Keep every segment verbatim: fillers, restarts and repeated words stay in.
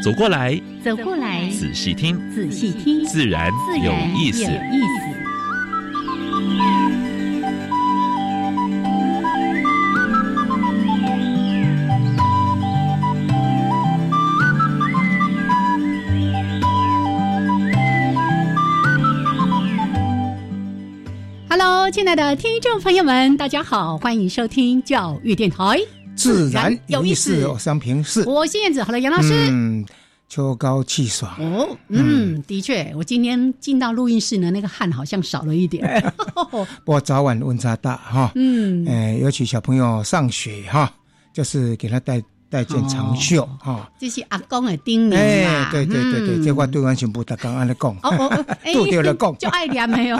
走过来，走过来，仔细听，仔细听，自然有意思。亲爱的听众朋友们，大家好，欢迎收听教育电台自然有意思。我是杨平，是我是燕子。好了，杨老师，嗯，秋高气爽哦，嗯，嗯，的确，我今天进到录音室呢，那个汗好像少了一点。不过早晚温差大哈，嗯，哎、呃，尤其小朋友上学哈，就是给他带带件长袖哈、哦，这是阿公的叮咛啦。哎，对对对对，嗯、这话对完全不搭，刚刚在讲，哦哦，都掉了讲，就爱念没有。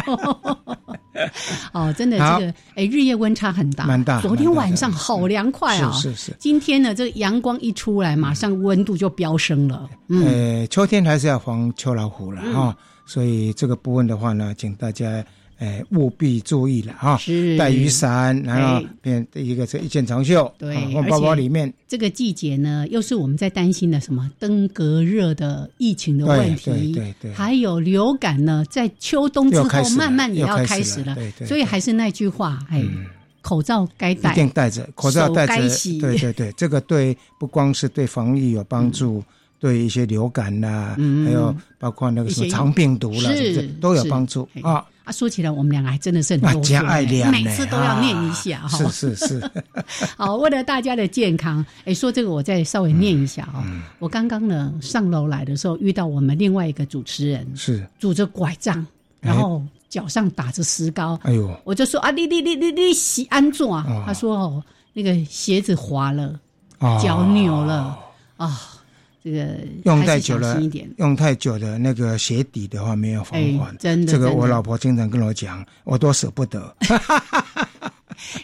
哦，真的这个哎，日夜温差很大，蛮大。昨天晚上好凉快啊、哦！是是是。今天呢，这个阳光一出来，马上温度就飙升了。嗯，呃，秋天还是要防秋老虎了哈、嗯哦，所以这个部分的话呢，请大家哎务必注意了哈、哦。是。带雨伞，然后变一个这一件长袖，对，放、哦、包包里面。这个季节呢，又是我们在担心的什么登革热的疫情的问题，对对 对, 对，还有流感呢，在秋冬之后慢慢也要开始 了, 开始了，对对对，所以还是那句话，哎、嗯，口罩该戴，一定戴着，口罩戴着，手该洗，对对对，这个对不光是对防疫有帮助，嗯、对一些流感啦、啊嗯，还有包括那个什么肠病毒啦、啊，是都有帮助啊。啊，说起来我们两个还真的是很多说、欸，每次都要念一下、啊哦、是是是好，为了大家的健康、欸、说这个我再稍微念一下、哦嗯嗯、我刚刚呢上楼来的时候遇到我们另外一个主持人，是拄着拐杖，然后脚上打着石膏，哎呦，我就说啊，你你你你你洗安怎、哦、他说、哦、那个鞋子滑了，脚扭了啊、哦哦，这个用太久了，用太久的那个鞋底的话没有防滑、欸、真的。这个我老婆经常跟我讲，我都舍不得。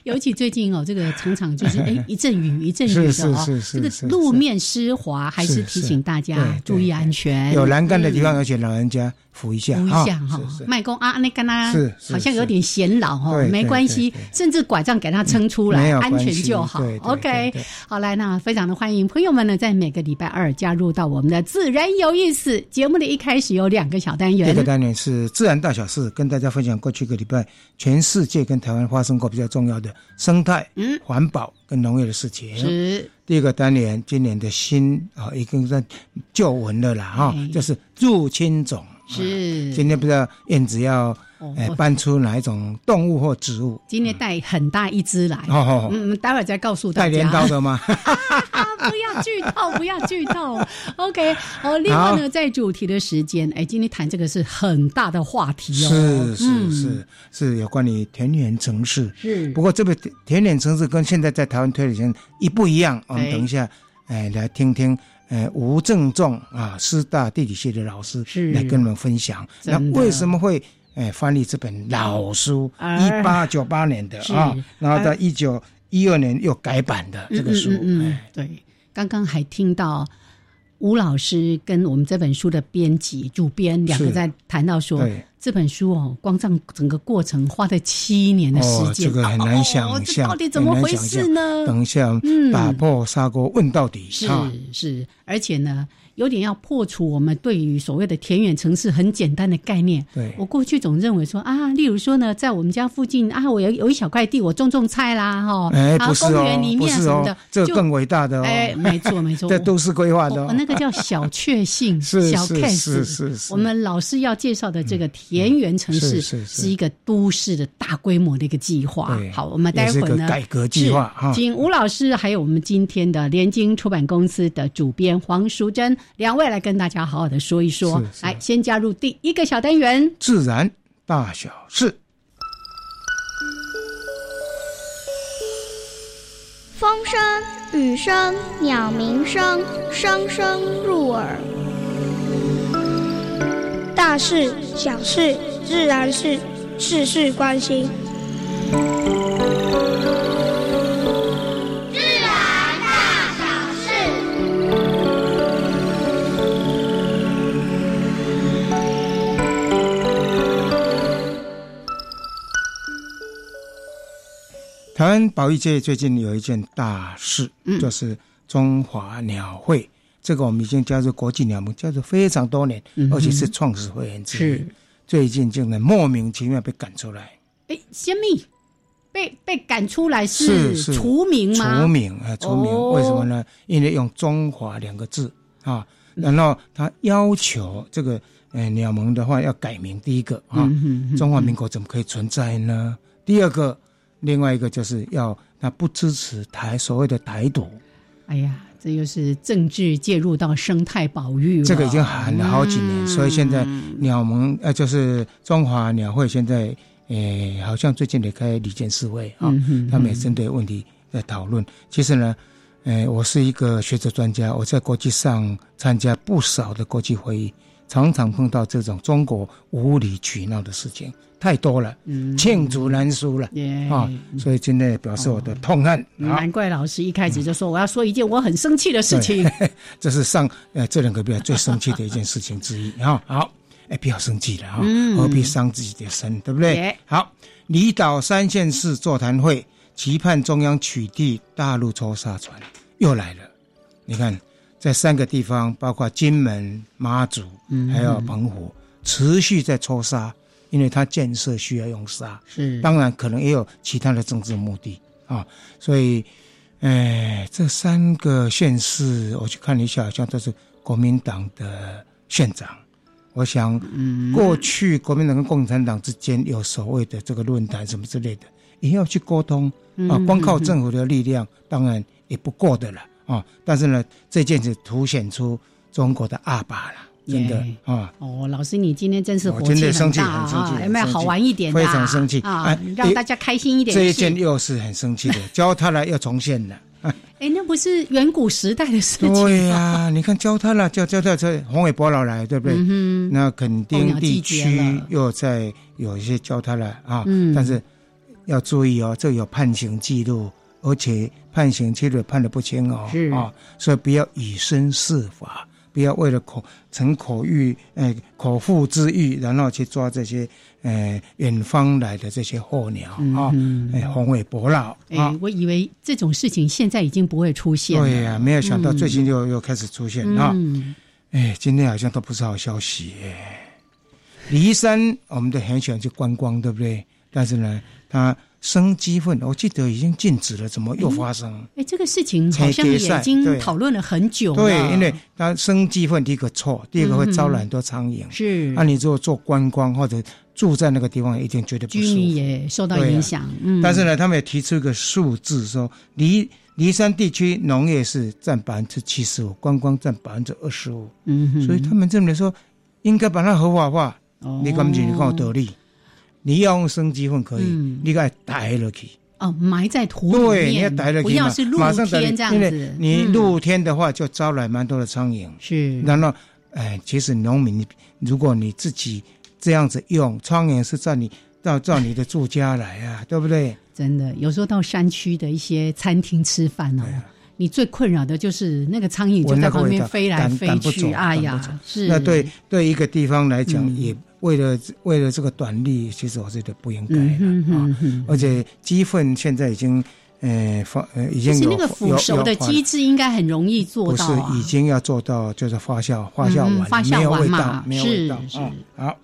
尤其最近哦，这个常常就是哎、欸、一阵雨一阵雨的、哦、是是是是是，这个路面湿滑，还是提醒大家注意安全。有栏杆的地方，而且老人家扶一下，扶一下哈、哦。麦公啊，那跟他好像有点显老哈、哦，没关系，甚至拐杖给他撑出来、嗯，安全就好。对对对对 OK， 好来，那非常的欢迎朋友们呢，在每个礼拜二加入到我们的自然有意思节目的一开始有两个小单元，这个单元是自然大小事，跟大家分享过去一个礼拜全世界跟台湾发生过比较重要的生态、嗯、环保跟农业的事情。是。第一个单元，今年的新啊、哦，已经在旧闻了啦哈、哦，就是入侵种。是、啊，今天不知道燕子要、呃、搬出哪一种动物或植物？今天带很大一只来，嗯，哦哦嗯，待会儿再告诉大家。带镰刀的吗？啊、不要剧透，不要剧透。OK， 好，另外呢，在主题的时间，哎，今天谈这个是很大的话题哦，是是是、嗯、是有关于田园城市。是，不过这个田园城市跟现在在台湾推理前一不一样，我们等一下，哎，来听听。呃，吴正仲啊，师大地理系的老师来跟我们分享，那为什么会呃翻译这本老书？一八九八年的啊，然后到一九一二年又改版的这个书。嗯嗯嗯嗯、对，刚刚还听到吴老师跟我们这本书的编辑、主编两个在谈到说，这本书哦，光这整个过程花了七年的时间，哦，这个很难想象，哦，到底怎么回事呢？等一下，嗯，打破砂锅问到底。是是，而且呢，有点要破除我们对于所谓的田园城市很简单的概念。对，我过去总认为说啊，例如说呢，在我们家附近啊，我有有一小块地，我种种菜啦，哈，哎，不是哦，啊，公园里面什么的，哦，这个更伟大的哦，哎，没错没错，这都市规划的哦，哦，那个叫小确幸，是小 case， 是是是，我们老师要介绍的这个田。田园城市是一个都市的大规模的一个计划。好，我们待会呢改革计划，请吴老师还有我们今天的联经出版公司的主编黄淑珍两位来跟大家好好的说一说。来，先加入第一个小单元，自然大小事。风声、雨声、鸟鸣声，声声入耳。大事、小事、自然事，事事关心。自然大小事。台湾保育界最近有一件大事，嗯、就是中华鸟会。这个我们已经叫做国际鸟盟，叫做非常多年，嗯、而且是创始会员之一。最近竟然莫名其妙被赶出来。哎，什么？被被赶出来是除名吗？除名啊，除名、哦！为什么呢？因为用"中华"两个字啊，然后他要求这个呃鸟盟的话要改名。第一个啊、嗯哼哼，中华民国怎么可以存在呢？第二个，另外一个就是要他不支持台所谓的台独。哎呀，这又是政治介入到生态保育了。这个已经喊了好几年，嗯、所以现在鸟盟呃，就是中华鸟会现在。诶、欸，好像最近也开理监事会啊、哦嗯，他们也针对问题在讨论。其实呢，诶、欸，我是一个学者专家，我在国际上参加不少的国际会议，常常碰到这种中国无理取闹的事情太多了，罄竹难书了啊、嗯哦嗯！所以今天也表示我的痛恨、哦。难怪老师一开始就说、嗯、我要说一件我很生气的事情，这是上呃这两个月最生气的一件事情之一啊、哦！好。哎，不要生气了啊、哦嗯！何必伤自己的身，对不对？好，离岛三县市座谈会，期盼中央取缔大陆抽沙船，又来了。你看，在三个地方，包括金门、马祖，还有澎湖，嗯、持续在抽沙，因为它建设需要用沙。是，当然可能也有其他的政治目的啊、哦。所以，哎，这三个县市，我去看了一下，好像都是国民党的县长。我想过去国民党跟共产党之间有所谓的这个论坛什么之类的，也要去沟通啊，光靠政府的力量当然也不够的了啊。但是呢，这件事凸显出中国的阿爸了，真的啊、yeah. 哦！老师，你今天真是火气很大啊！有没有好玩一点的、啊？非常生气啊、哎！让大家开心一点。这一件又是很生气的，教他来要重现了。哎，那不是远古时代的事情。对呀、啊，你看教他了，教教他这洪水波老来，对不对？嗯、那垦丁地区又在有一些教他了啊、嗯，但是要注意哦，这有判刑记录，而且判刑记录判得不轻哦，啊，所以不要以身试法，不要为了口逞口欲，呃，口腹之欲，然后去抓这些。呃远方来的这些候鸟啊，红尾伯劳。哎，我以为这种事情现在已经不会出现了。对呀、啊，没有想到最近又、嗯、又开始出现啊。哎、嗯，今天好像都不是好消息耶。梨山，我们都很喜欢去观光，对不对？但是呢，它生鸡粪，我记得已经禁止了，怎么又发生？哎、嗯，这个事情好像也已经讨论了很久了。对，对因为它生鸡粪，第一个错，第二个会招来很多苍蝇。嗯、是，那、啊、你如果做观光或者住在那个地方一定觉得不舒服，居民也受到影响、啊嗯。但是呢，他们也提出一个数字说，离离山地区农业是占百分之七十五，观光占百分之二十五。嗯，所以他们认为说，应该把它合法化。哦、你感觉你讲道理，你要用生鸡粪可以，嗯、你该逮了去。哦，埋在土里面，对，你要逮了去，不要是露天这样子。你露天的话，就招来蛮多的苍蝇。是、嗯，然后，哎，其实农民，如果你自己。这样子用苍蝇是照你到照你的住家来啊，对不对？真的，有时候到山区的一些餐厅吃饭哦、啊，你最困扰的就是那个苍蝇就在旁边飞来飞去，哎呀，是。那对对一个地方来讲，嗯、也为了为了这个短利，其实我觉得不应该了、嗯、哼哼哼啊。而且鸡粪现在已经。呃，发呃已经有，就是那个腐熟的机制应该很容易做到、啊，不是已经要做到就是发酵发酵完、嗯、发酵完嘛，没有味道，是是、哦、好。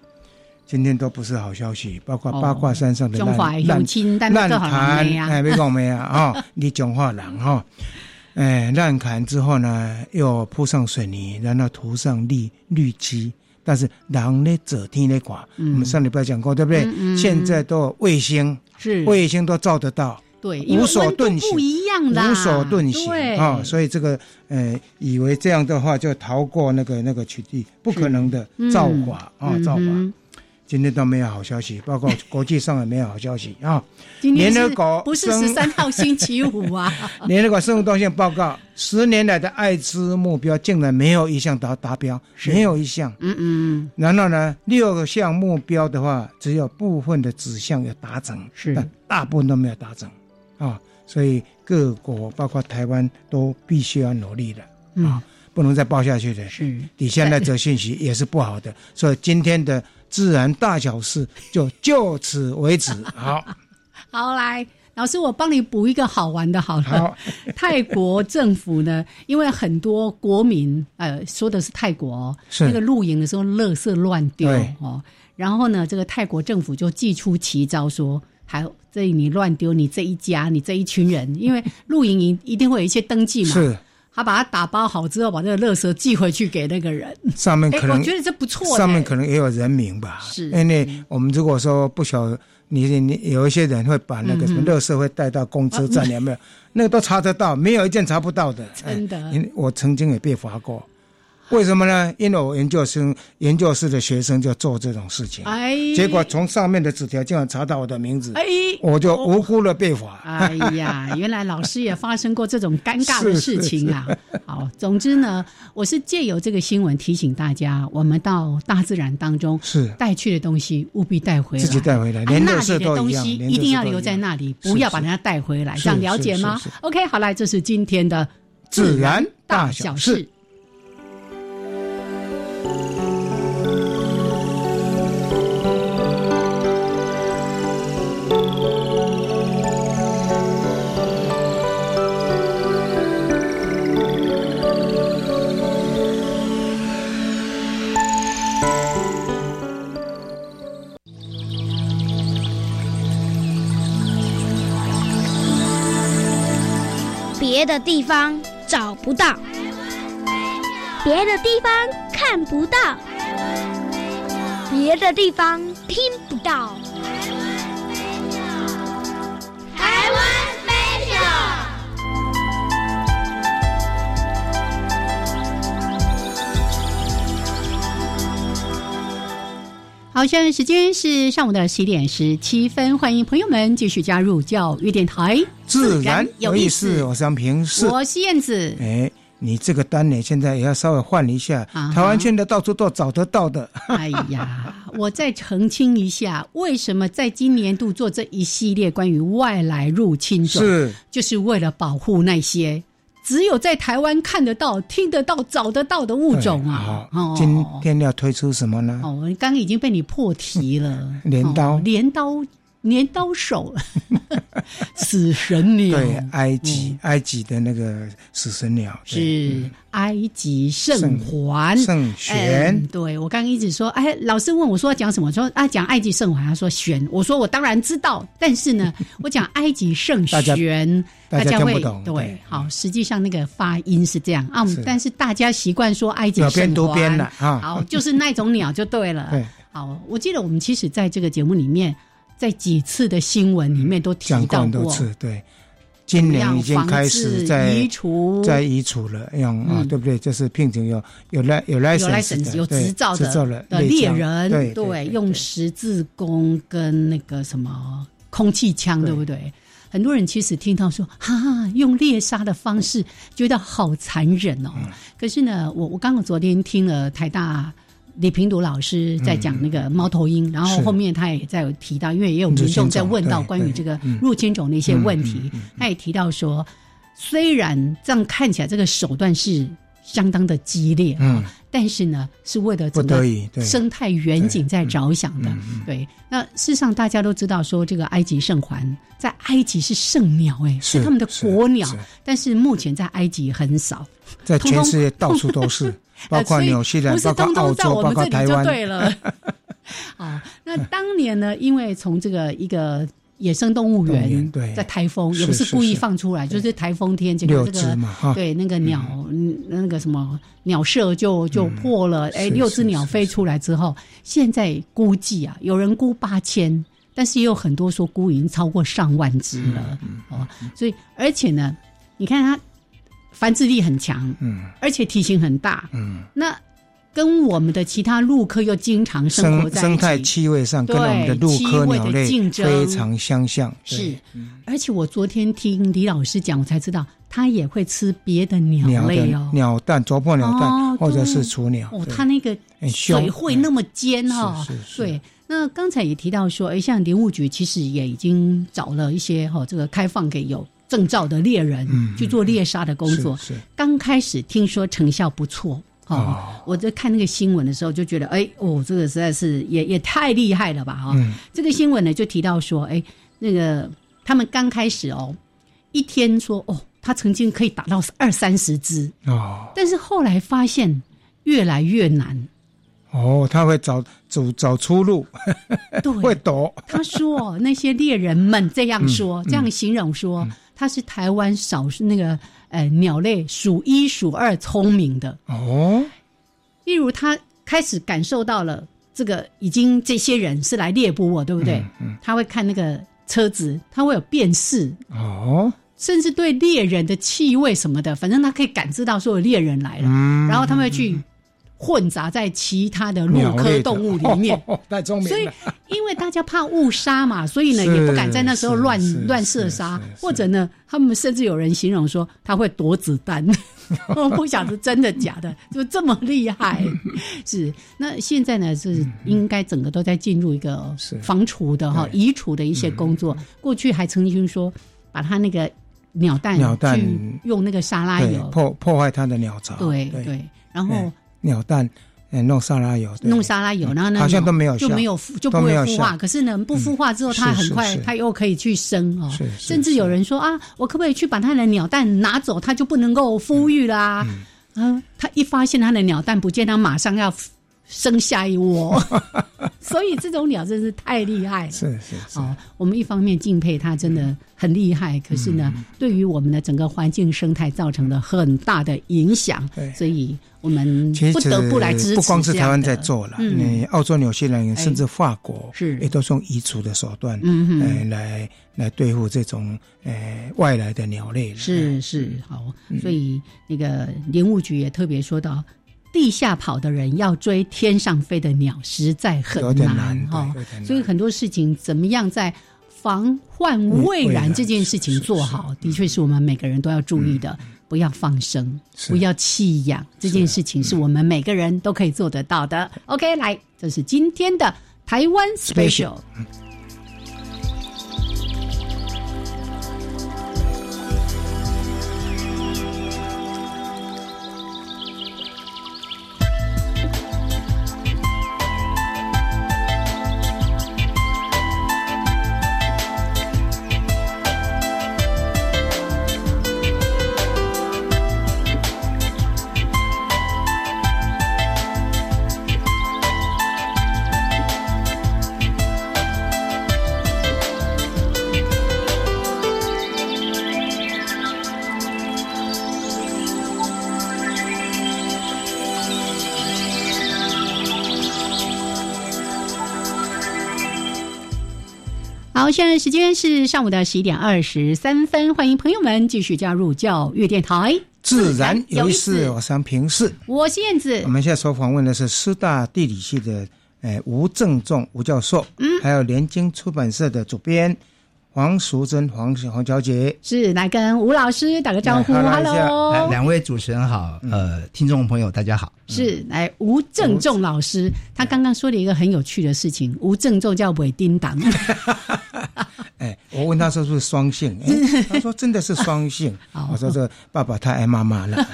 今天都不是好消息，包括八卦山上的烂烂烂砍，哎，别讲没啊啊！你讲话人哈，哎，烂砍之后呢，又铺上水泥，然后涂上绿绿基，但是人咧遮天咧看、嗯，我们上礼拜讲过，对不对？嗯嗯、现在都有卫星，是卫星都照得到。对，因为温度不一样啦，无所遁形啊、哦！所以这个呃，以为这样的话就逃过那个那个取缔，不可能的，造法啊，造法。嗯哦造法嗯今天都没有好消息，包括国际上也没有好消息啊。今天是不是十三号星期五啊？联合国生物多样性报告，十年来的艾滋目标竟然没有一项达达标，没有一项。嗯嗯。然后呢，六个项目标的话，只有部分的指向有达成，是，但大部分都没有达成啊。所以各国包括台湾都必须要努力了啊。嗯，不能再报下去的，是底下那则讯息也是不好的，所以今天的自然大小事就就此为止。好，好，来，老师，我帮你补一个好玩的好了。好，泰国政府呢，因为很多国民，呃，说的是泰国哦，那个露营的时候垃圾乱丢哦，然后呢，这个泰国政府就祭出奇招说，还这你乱丢，你这一家，你这一群人，因为露营营一定会有一些登记嘛。是。他把它打包好之后，把这个垃圾寄回去给那个人。上面可能，我觉得这不错。上面可能也有人名吧，是，因为我们如果说不晓，你你有一些人会把那个什么垃圾会带到公车站，嗯，有没有？那个都查得到，没有一件查不到的。真的，哎，我曾经也被罚过。为什么呢？因为我研究生研究室的学生就做这种事情，哎，结果从上面的纸条竟然查到我的名字，哎，我就无辜的被罚。哎呀，原来老师也发生过这种尴尬的事情啊！是是是。好，总之呢，我是借由这个新闻提醒大家，我们到大自然当中是带去的东西务必带回来，自己带回来，连垃圾都一样，哎，那里的东西一定要留在那里，不要把它带回来，是是，这样了解吗？是是是是 OK， 好，来，这是今天的自然大小事。别的地方找不到，别的地方看不到，别的地方听不到。台湾 Special。 好，现在时间是上午的七点十七分，欢迎朋友们继续加入教育电台。自然有意思，我是杨平，我是燕子。哎，你这个单呢，现在也要稍微换一下。啊，台湾现在到处都找得到的。哎呀，我再澄清一下，为什么在今年度做这一系列关于外来入侵种，是就是为了保护那些只有在台湾看得到、听得到、找得到的物种啊。好，今天要推出什么呢？哦，刚刚已经被你破题了。镰刀，哦，镰刀。镰刀手死神鸟，对，埃及，嗯，埃及的那个死神鸟是埃及圣环圣玄，嗯，对，我刚刚一直说，哎，老师问我说要讲什么，说啊讲埃及圣环，他说玄，我说我当然知道，但是呢，我讲埃及圣玄大家会懂， 对， 对，好，实际上那个发音是这样啊，是，但是大家习惯说埃及圣环，啊，好，就是那种鸟就对了。对，好，我记得我们其实在这个节目里面。在几次的新闻里面都提到过，讲过很多次，对，今年已经开始在移除，在移除了，用，嗯，啊，对不对？就是聘请有有来有 license 有执照的猎人，对， 对， 对， 对， 对，用十字弓跟那个什么空气枪， 对， 对不对？很多人其实听到说，哈，啊，用猎杀的方式，觉得好残忍哦。嗯，可是呢，我我刚刚昨天听了台大。李平笃老师在讲那个猫头鹰，嗯，然后后面他也在有提到，因为也有民众在问到关于这个入侵种的一些问题，嗯嗯嗯嗯嗯，他也提到说，虽然这样看起来这个手段是相当的激烈，嗯，但是呢是为了整个生态远景在着想的， 对， 对， 对， 对，那事实上大家都知道说这个埃及圣环在埃及是圣鸟，欸，是， 是他们的国鸟，是是，但是目前在埃及很少，在全世界到处都是包括纽西兰，包括澳洲，包括台湾，对了。好，那当年呢，因为从这个一个野生动物园在台风，也不是故意放出来，是是是，就是台风天，结果这个对那个鸟，嗯，那个什么鸟舍就就破了，哎，嗯，六只鸟飞出来之后，现在估计啊，有人估八千，但是也有很多说估已经超过上万只了，嗯嗯，哦，所以而且呢，你看它。繁殖力很强，嗯，而且体型很大，嗯，那跟我们的其他陆科又经常生活在一起，生态气味上跟我们的陆科鸟类非常相像。是，而且我昨天听李老师讲，我才知道它也会吃别的鸟类哦，鸟蛋、啄破鸟蛋、哦、或者是雏鸟。哦，它那个水会那么尖哈、哦嗯。对，那刚才也提到说，哎，像林务局其实也已经找了一些哈、哦，这个开放给有证照的猎人、嗯、去做猎杀的工作。是是，刚开始听说成效不错。哦，我在看那个新闻的时候就觉得，哎，哦，这个实在是也也太厉害了吧！哈、哦嗯，这个新闻呢就提到说，哎，那个他们刚开始哦，一天说哦，他曾经可以打到二三十只哦，但是后来发现越来越难。哦，他会找找找出路，对，会躲。他说那些猎人们这样说，嗯、这样形容说。嗯嗯，他是台湾少那个呃鸟类数一数二聪明的哦，例如他开始感受到了这个已经这些人是来猎捕我，对不对？嗯嗯、他会看那个车子，他会有辨识哦，甚至对猎人的气味什么的，反正他可以感知到说有猎人来了，嗯、然后他们会去混杂在其他的陆科动物里面，哦哦、太聪明了。所以因为大家怕误杀嘛，所以呢也不敢在那时候乱乱射杀，或者呢他们甚至有人形容说他会躲子弹，我不晓得真的假的，就这么厉害。是，那现在呢是应该整个都在进入一个防除的哈、移除的一些工作。过去还曾经说把他那个鸟蛋去用那个沙拉油破破坏他的鸟巢，对 对, 对，然后鸟蛋。欸、弄沙拉油，弄沙拉油，然后呢好像都没有效，就没有就不会孵化。可是呢，不孵化之后，它、嗯、很快它又可以去生哦。甚至有人说啊，我可不可以去把它的鸟蛋拿走，它就不能够孵育啦、啊？嗯，啊，它一发现它的鸟蛋不见，它马上要生下一窝。所以这种鸟真是太厉害了。是是是。哦，我们一方面敬佩它真的很厉害，嗯、可是呢、嗯，对于我们的整个环境生态造成了很大的影响，所以。我们不得不来支持这样的，不光是台湾在做了、嗯，澳洲、纽西兰甚至法国也都是用移除的手段，嗯、呃、来来对付这种呃外来的鸟类。是是，好，所以那个林务局也特别说到。地下跑的人要追天上飞的鸟实在很难哈、哦，所以很多事情怎么样在防患未然这件事情做好，的确是我们每个人都要注意的，嗯、不要放生，不要弃养，这件事情是我们每个人都可以做得到的。嗯、OK， 来，这是今天的台湾 Special。现在时间是上午的十一点二十三分，欢迎朋友们继续加入教育电台，自然有意思。我是平视，我是燕子。我们现在所访问的是师大地理系的、呃、吴正仲吴教授，嗯，还有联经出版社的主编黄淑珍黄黄小姐，是来跟吴老师打个招呼。Hello， 两位主持人好，嗯、呃，听众朋友大家好。是来吴正仲老师、嗯，他刚刚说了一个很有趣的事情，吴正仲叫尾叮当。哎，我问他说是不是双性，哎、他说真的是双性。我说这爸爸太爱妈妈了。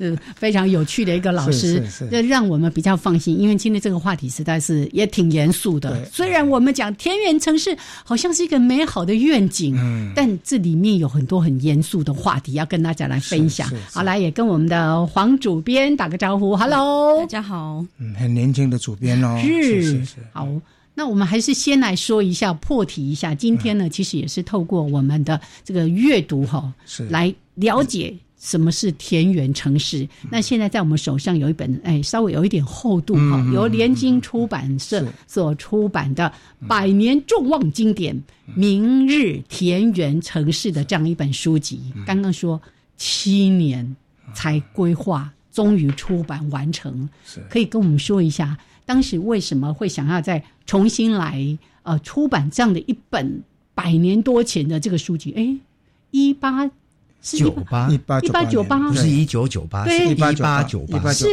嗯，非常有趣的一个老师，这让我们比较放心，因为今天这个话题实在是也挺严肃的。虽然我们讲田园城市好像是一个美好的愿景、嗯，但这里面有很多很严肃的话题要跟大家来分享。好，来也跟我们的黄主编打个招呼 ，Hello， 大家好，嗯，很年轻的主编哦，是 是, 是, 是好。那我们还是先来说一下，破题一下。今天呢，其实也是透过我们的这个阅读哈、哦，来了解什么是田园城市。那现在在我们手上有一本，哎，稍微有一点厚度哈、哦嗯，由联经出版社所出版的《百年众望经典：明日田园城市》的这样一本书籍。刚刚说七年才规划。终于出版完成，可以跟我们说一下当时为什么会想要再重新来呃出版这样的一本百年多前的这个书籍？哎，一八九八一八九八不是一九九八，是一八九八。是，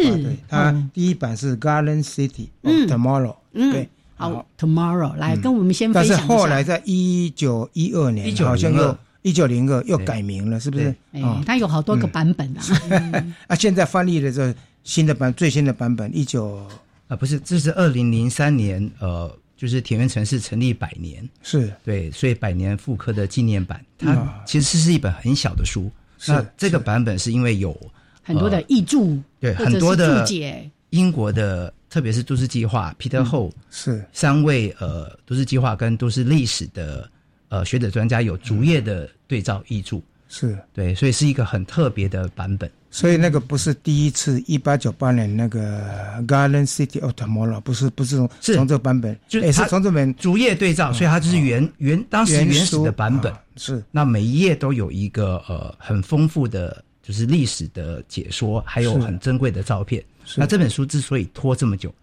它第一版是 Garden City Tomorrow， 对。好 ，Tomorrow 来、嗯、跟我们先分享一下。但是后来在一九一二年，好像又一九零二又改名了，是不是？哎，它有好多个版本啊。嗯、啊，现在翻译的这新的版最新的版本一九啊，不是，这是二零零三年，呃，就是田园城市成立百年，是对，所以百年复刻的纪念版，它其实是一本很小的书。嗯、那这个版本是因为有很多的译注、呃，对，很多的注解，英国的。特别是都市计划 Peter Hall、嗯、是三位呃都市计划跟都市历史的呃学者专家有逐页的对照译注，是对，所以是一个很特别的版本。所以那个不是第一次，一八九八年那个 Garden City of Tomorrow 不是不是从是从这个版本，就也是从这本逐页对照、嗯，所以它就是原、嗯、原当时原始的版本、啊、是。那每一页都有一个呃很丰富的就是历史的解说，还有很珍贵的照片。那这本书之所以拖这么久，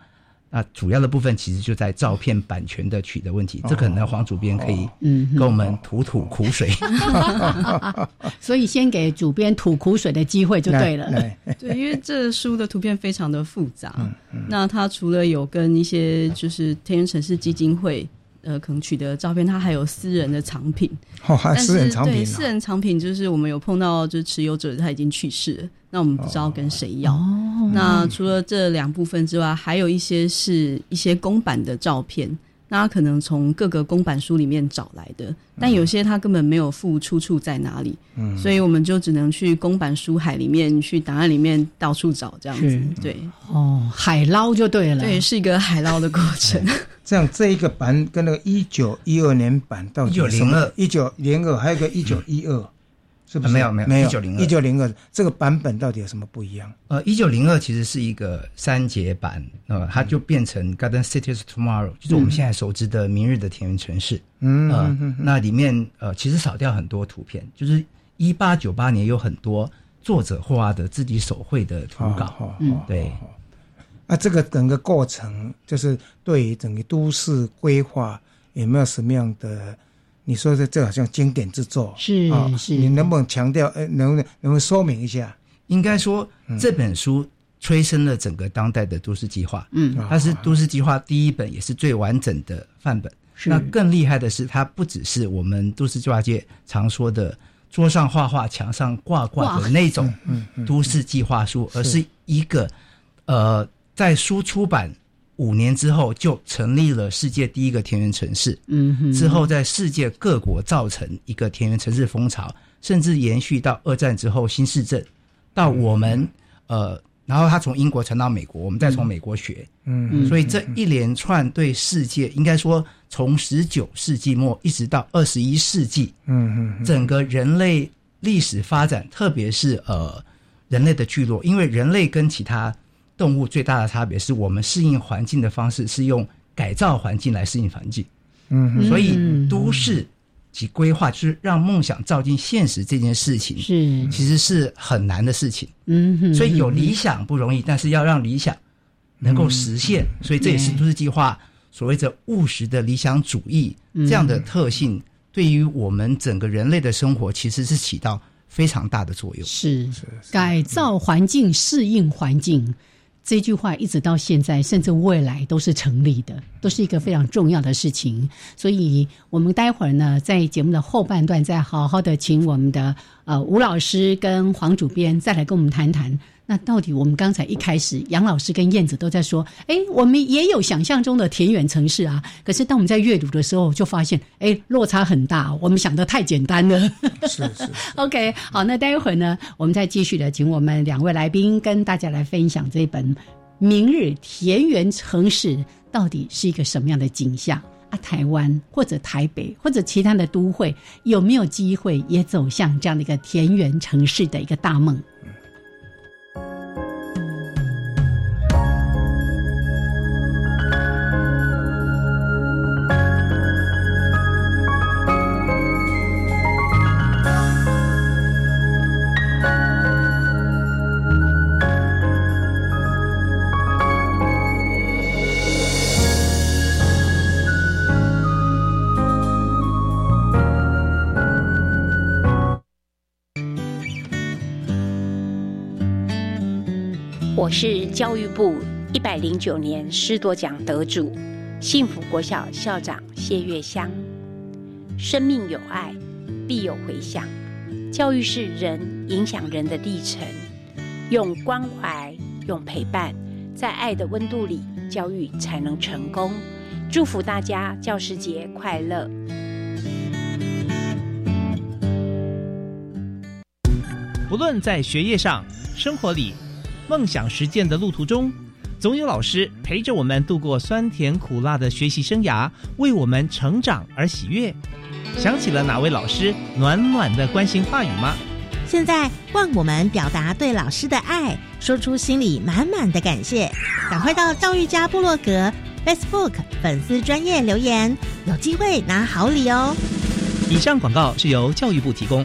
那主要的部分其实就在照片版权的取得问题。哦、这可能黄主编可以跟我们吐吐苦水，哦哦、所以先给主编吐苦水的机会就对了。对，因为这书的图片非常的复杂，嗯嗯、那它除了有跟一些就是天元城市基金会。呃，可能取得照片，它还有私人的藏品。哦，还私人藏品、啊。对，私人藏品就是我们有碰到，就是持有者他已经去世了，那我们不知道跟谁要。哦、那除了这两部分之外，还有一些是一些公版的照片，那他可能从各个公版书里面找来的，但有些他根本没有附出处在哪里，嗯、所以我们就只能去公版书海里面、去档案里面到处找这样子。对，哦，海捞就对了。对，是一个海捞的过程。这样这一个版跟那个一九一二年版到底什么？一九零二，还有个一九一二，是不是？没有没有没有一九零二一九零二这个版本到底有什么不一样？呃，一九零二其实是一个删节版，呃，它就变成 Garden Cities Tomorrow， 就是我们现在熟知的明日的田园城市。嗯，呃、嗯那里面呃其实少掉很多图片，就是一八九八年有很多作者画的自己手绘的图稿。哦、嗯，对。啊，这个整个过程就是对于整个都市规划有没有什么样的？你说的这好像经典之作，是啊、哦，你能不能强调？呃，能不能能不能说明一下？应该说这本书催生了整个当代的都市计划，嗯，它是都市计划第一本，也是最完整的范本。是，那更厉害的是，它不只是我们都市计划界常说的桌上画画、墙上挂挂的那种都市计划书，而是一个呃。在书出版五年之后，就成立了世界第一个田园城市。嗯哼，之后在世界各国造成一个田园城市风潮，甚至延续到二战之后新市镇，到我们、嗯、呃，然后它从英国传到美国，我们再从美国学。嗯，所以这一连串对世界，应该说从十九世纪末一直到二十一世纪，嗯嗯，整个人类历史发展，特别是呃人类的聚落，因为人类跟其他动物最大的差别是我们适应环境的方式是用改造环境来适应环境，嗯，所以都市及规划就是让梦想照进现实这件事情，是其实是很难的事情，嗯，所以有理想不容易，但是要让理想能够实现，嗯、所以这也是都市计划所谓的务实的理想主义、嗯、这样的特性，对于我们整个人类的生活其实是起到非常大的作用，是改造环境、嗯、适应环境。这句话一直到现在，甚至未来都是成立的，都是一个非常重要的事情。所以我们待会儿呢，在节目的后半段再好好的请我们的呃吴老师跟黄主编再来跟我们谈谈，那到底我们刚才一开始杨老师跟燕子都在说，哎，我们也有想象中的田园城市啊，可是当我们在阅读的时候就发现，哎，落差很大，我们想得太简单了。是是是。OK， 好，那待会儿呢，我们再继续的请我们两位来宾跟大家来分享这一本《明日田园城市》到底是一个什么样的景象啊？台湾或者台北或者其他的都会有没有机会也走向这样的一个田园城市的一个大梦？我是教育部一百零九年师铎奖得主幸福国小校长谢月香。生命有爱，必有回响。教育是人影响人的历程，用关怀，用陪伴，在爱的温度里，教育才能成功。祝福大家教师节快乐！不论在学业上、生活里、梦想实践的路途中，总有老师陪着我们度过酸甜苦辣的学习生涯，为我们成长而喜悦。想起了哪位老师暖暖的关心话语吗？现在让我们表达对老师的爱，说出心里满满的感谢。赶快到教育家部落格 Facebook 粉丝专页留言，有机会拿好礼哦。以上广告是由教育部提供。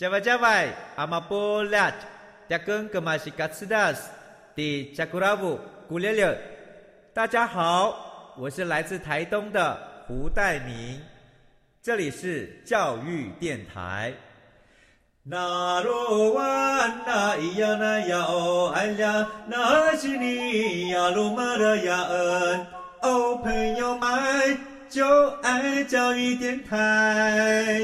Java Java, Amapolat, Jakun Kamashikatsudas, Di Jakuravu, Gulele。 大家好，我是来自台东的胡代明，这里是教育电台。那罗哇那咿呀那呀哦哎呀，那是你呀鲁玛的呀恩哦，朋友们就爱教育电台。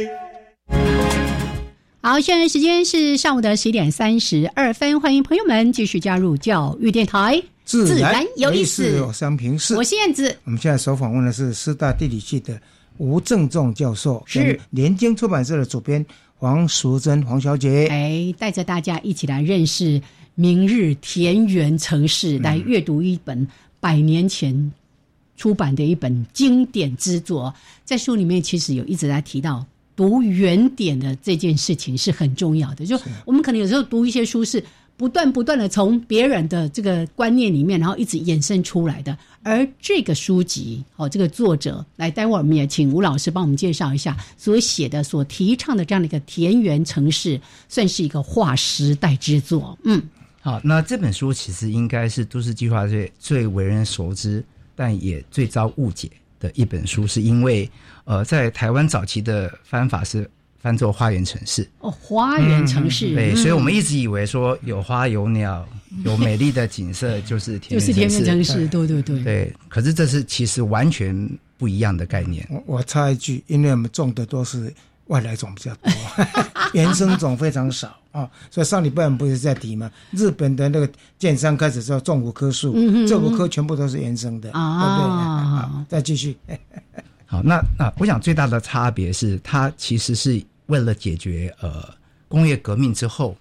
好，现在时间是上午的十一点三十二分，欢迎朋友们继续加入教育电台，自然有意思。我是安平市，我是燕子。我们现在所访问的是师大地理系的吴正仲教授，是联经出版社的主编黄淑珍黄小姐，哎，带着大家一起来认识明日田园城市，嗯、来阅读一本百年前出版的一本经典之作。在书里面其实有一直在提到，读原点的这件事情是很重要的，就我们可能有时候读一些书是不断不断的从别人的这个观念里面，然后一直衍生出来的。而这个书籍，哦，这个作者，来，待会儿我们也请吴老师帮我们介绍一下所写的、所提倡的这样的一个田园城市，算是一个划时代之作。嗯，好，那这本书其实应该是都市计划最最为人熟知，但也最遭误解的一本书，是因为呃，在台湾早期的翻法是翻作花园城市哦，花园城市、嗯、对、嗯，所以我们一直以为说有花有鸟有美丽的景色就是田园城市，就是田园城市，对对对对。可是这是其实完全不一样的概念。我我插一句，因为我们种的都是外来种比较多，原生种非常少啊、哦。所以上礼拜我们不是在提吗？日本的那个建商开始说种五棵树，嗯嗯，这五棵全部都是原生的，啊、对不对？好，再继续。好，那那我想最大的差别是，它其实是为了解决呃工业革命之后，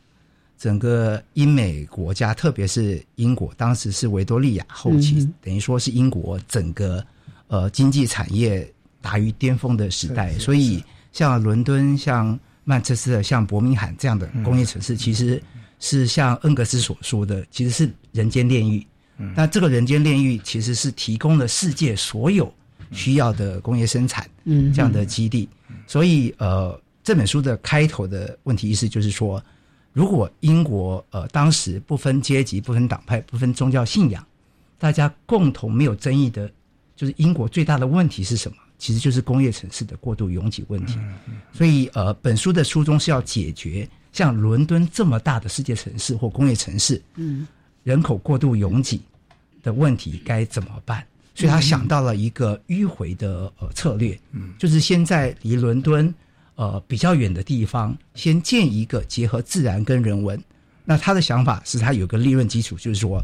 整个英美国家，特别是英国，当时是维多利亚后期，嗯、等于说是英国整个呃经济产业达于巅峰的时代，所以像伦敦、像曼彻斯特、像伯明翰这样的工业城市，嗯、其实是像恩格斯所说的，其实是人间炼狱。那、嗯、这个人间炼狱其实是提供了世界所有需要的工业生产这样的基地，嗯、所以呃，这本书的开头的问题意思就是说，如果英国呃当时不分阶级、不分党派、不分宗教信仰，大家共同没有争议的，就是英国最大的问题是什么？其实就是工业城市的过度拥挤问题。所以呃，本书的初衷是要解决像伦敦这么大的世界城市或工业城市，嗯，人口过度拥挤的问题该怎么办？所以他想到了一个迂回的呃策略，嗯，就是先在离伦敦呃比较远的地方先建一个结合自然跟人文。那他的想法是他有个理论基础，就是说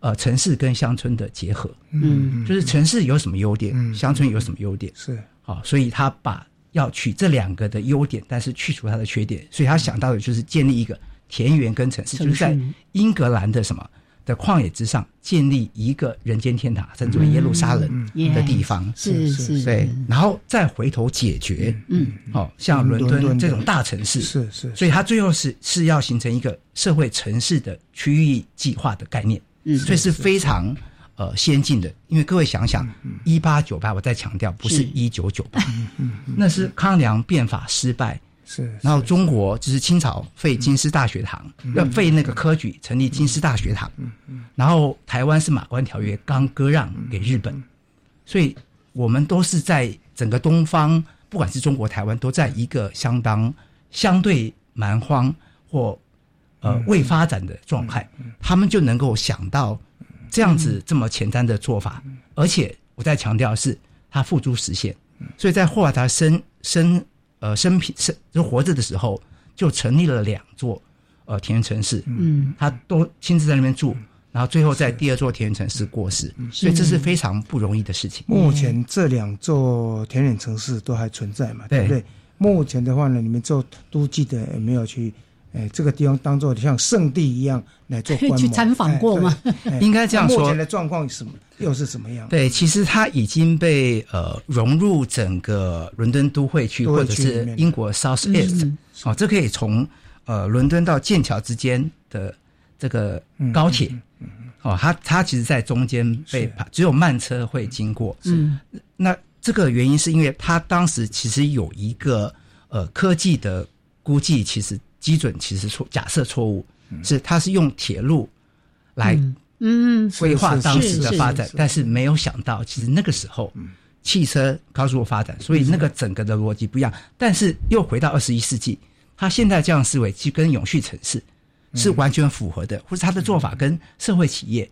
呃城市跟乡村的结合，嗯，就是城市有什么优点，嗯、乡村有什么优点，是好，所以他把要取这两个的优点，但是去除它的缺点，所以他想到的就是建立一个田园跟城市，就是在英格兰的什么的旷野之上建立一个人间天堂，称之为耶路撒冷的地方、嗯嗯、是是对，然后再回头解决嗯、哦，像伦敦这种大城市、嗯、是是，所以它最后是是要形成一个社会城市的区域计划的概念、嗯、所以是非常呃先进的。因为各位想想、嗯、一八九八我再强调不是一九九八是、嗯、那是康梁变法失败，是，然后中国就是清朝废京师大学堂、嗯、要废那个科举成立京师大学堂、嗯嗯嗯、然后台湾是马关条约刚割让给日本、嗯嗯、所以我们都是在整个东方，不管是中国台湾，都在一个相当相对蛮荒或呃未发展的状态、嗯嗯嗯、他们就能够想到这样子这么简单的做法、嗯、而且我再强调的是他付诸实现、嗯、所以在霍华德生生呃，生平生就活着的时候，就成立了两座呃田园城市，嗯，他都亲自在那边住，然后最后在第二座田园城市过世，所以这是非常不容易的事情。目前这两座田园城市都还存在嘛，对不对？目前的话呢，你们做都记得有没有去？哎，这个地方当作像圣地一样来做观摩，去参访过吗？哎哎、应该这样说。目前的状况是什么？又是什么样？对，其实它已经被呃融入整个伦敦都会区，或者是英国 South East、嗯。哦，这可以从呃伦敦到剑桥之间的这个高铁，嗯嗯嗯、哦，它它其实在中间被只有慢车会经过。嗯，那这个原因是因为它当时其实有一个呃科技的估计，其实。基准其实错，假设错误、嗯、是它是用铁路来嗯规划当时的发展、嗯嗯、是是是是，但是没有想到其实那个时候、嗯、汽车高速发展，所以那个整个的逻辑不一样、嗯、但是又回到二十一世纪，它现在这样思维其实跟永续城市是完全符合的、嗯、或是它的做法跟社会企业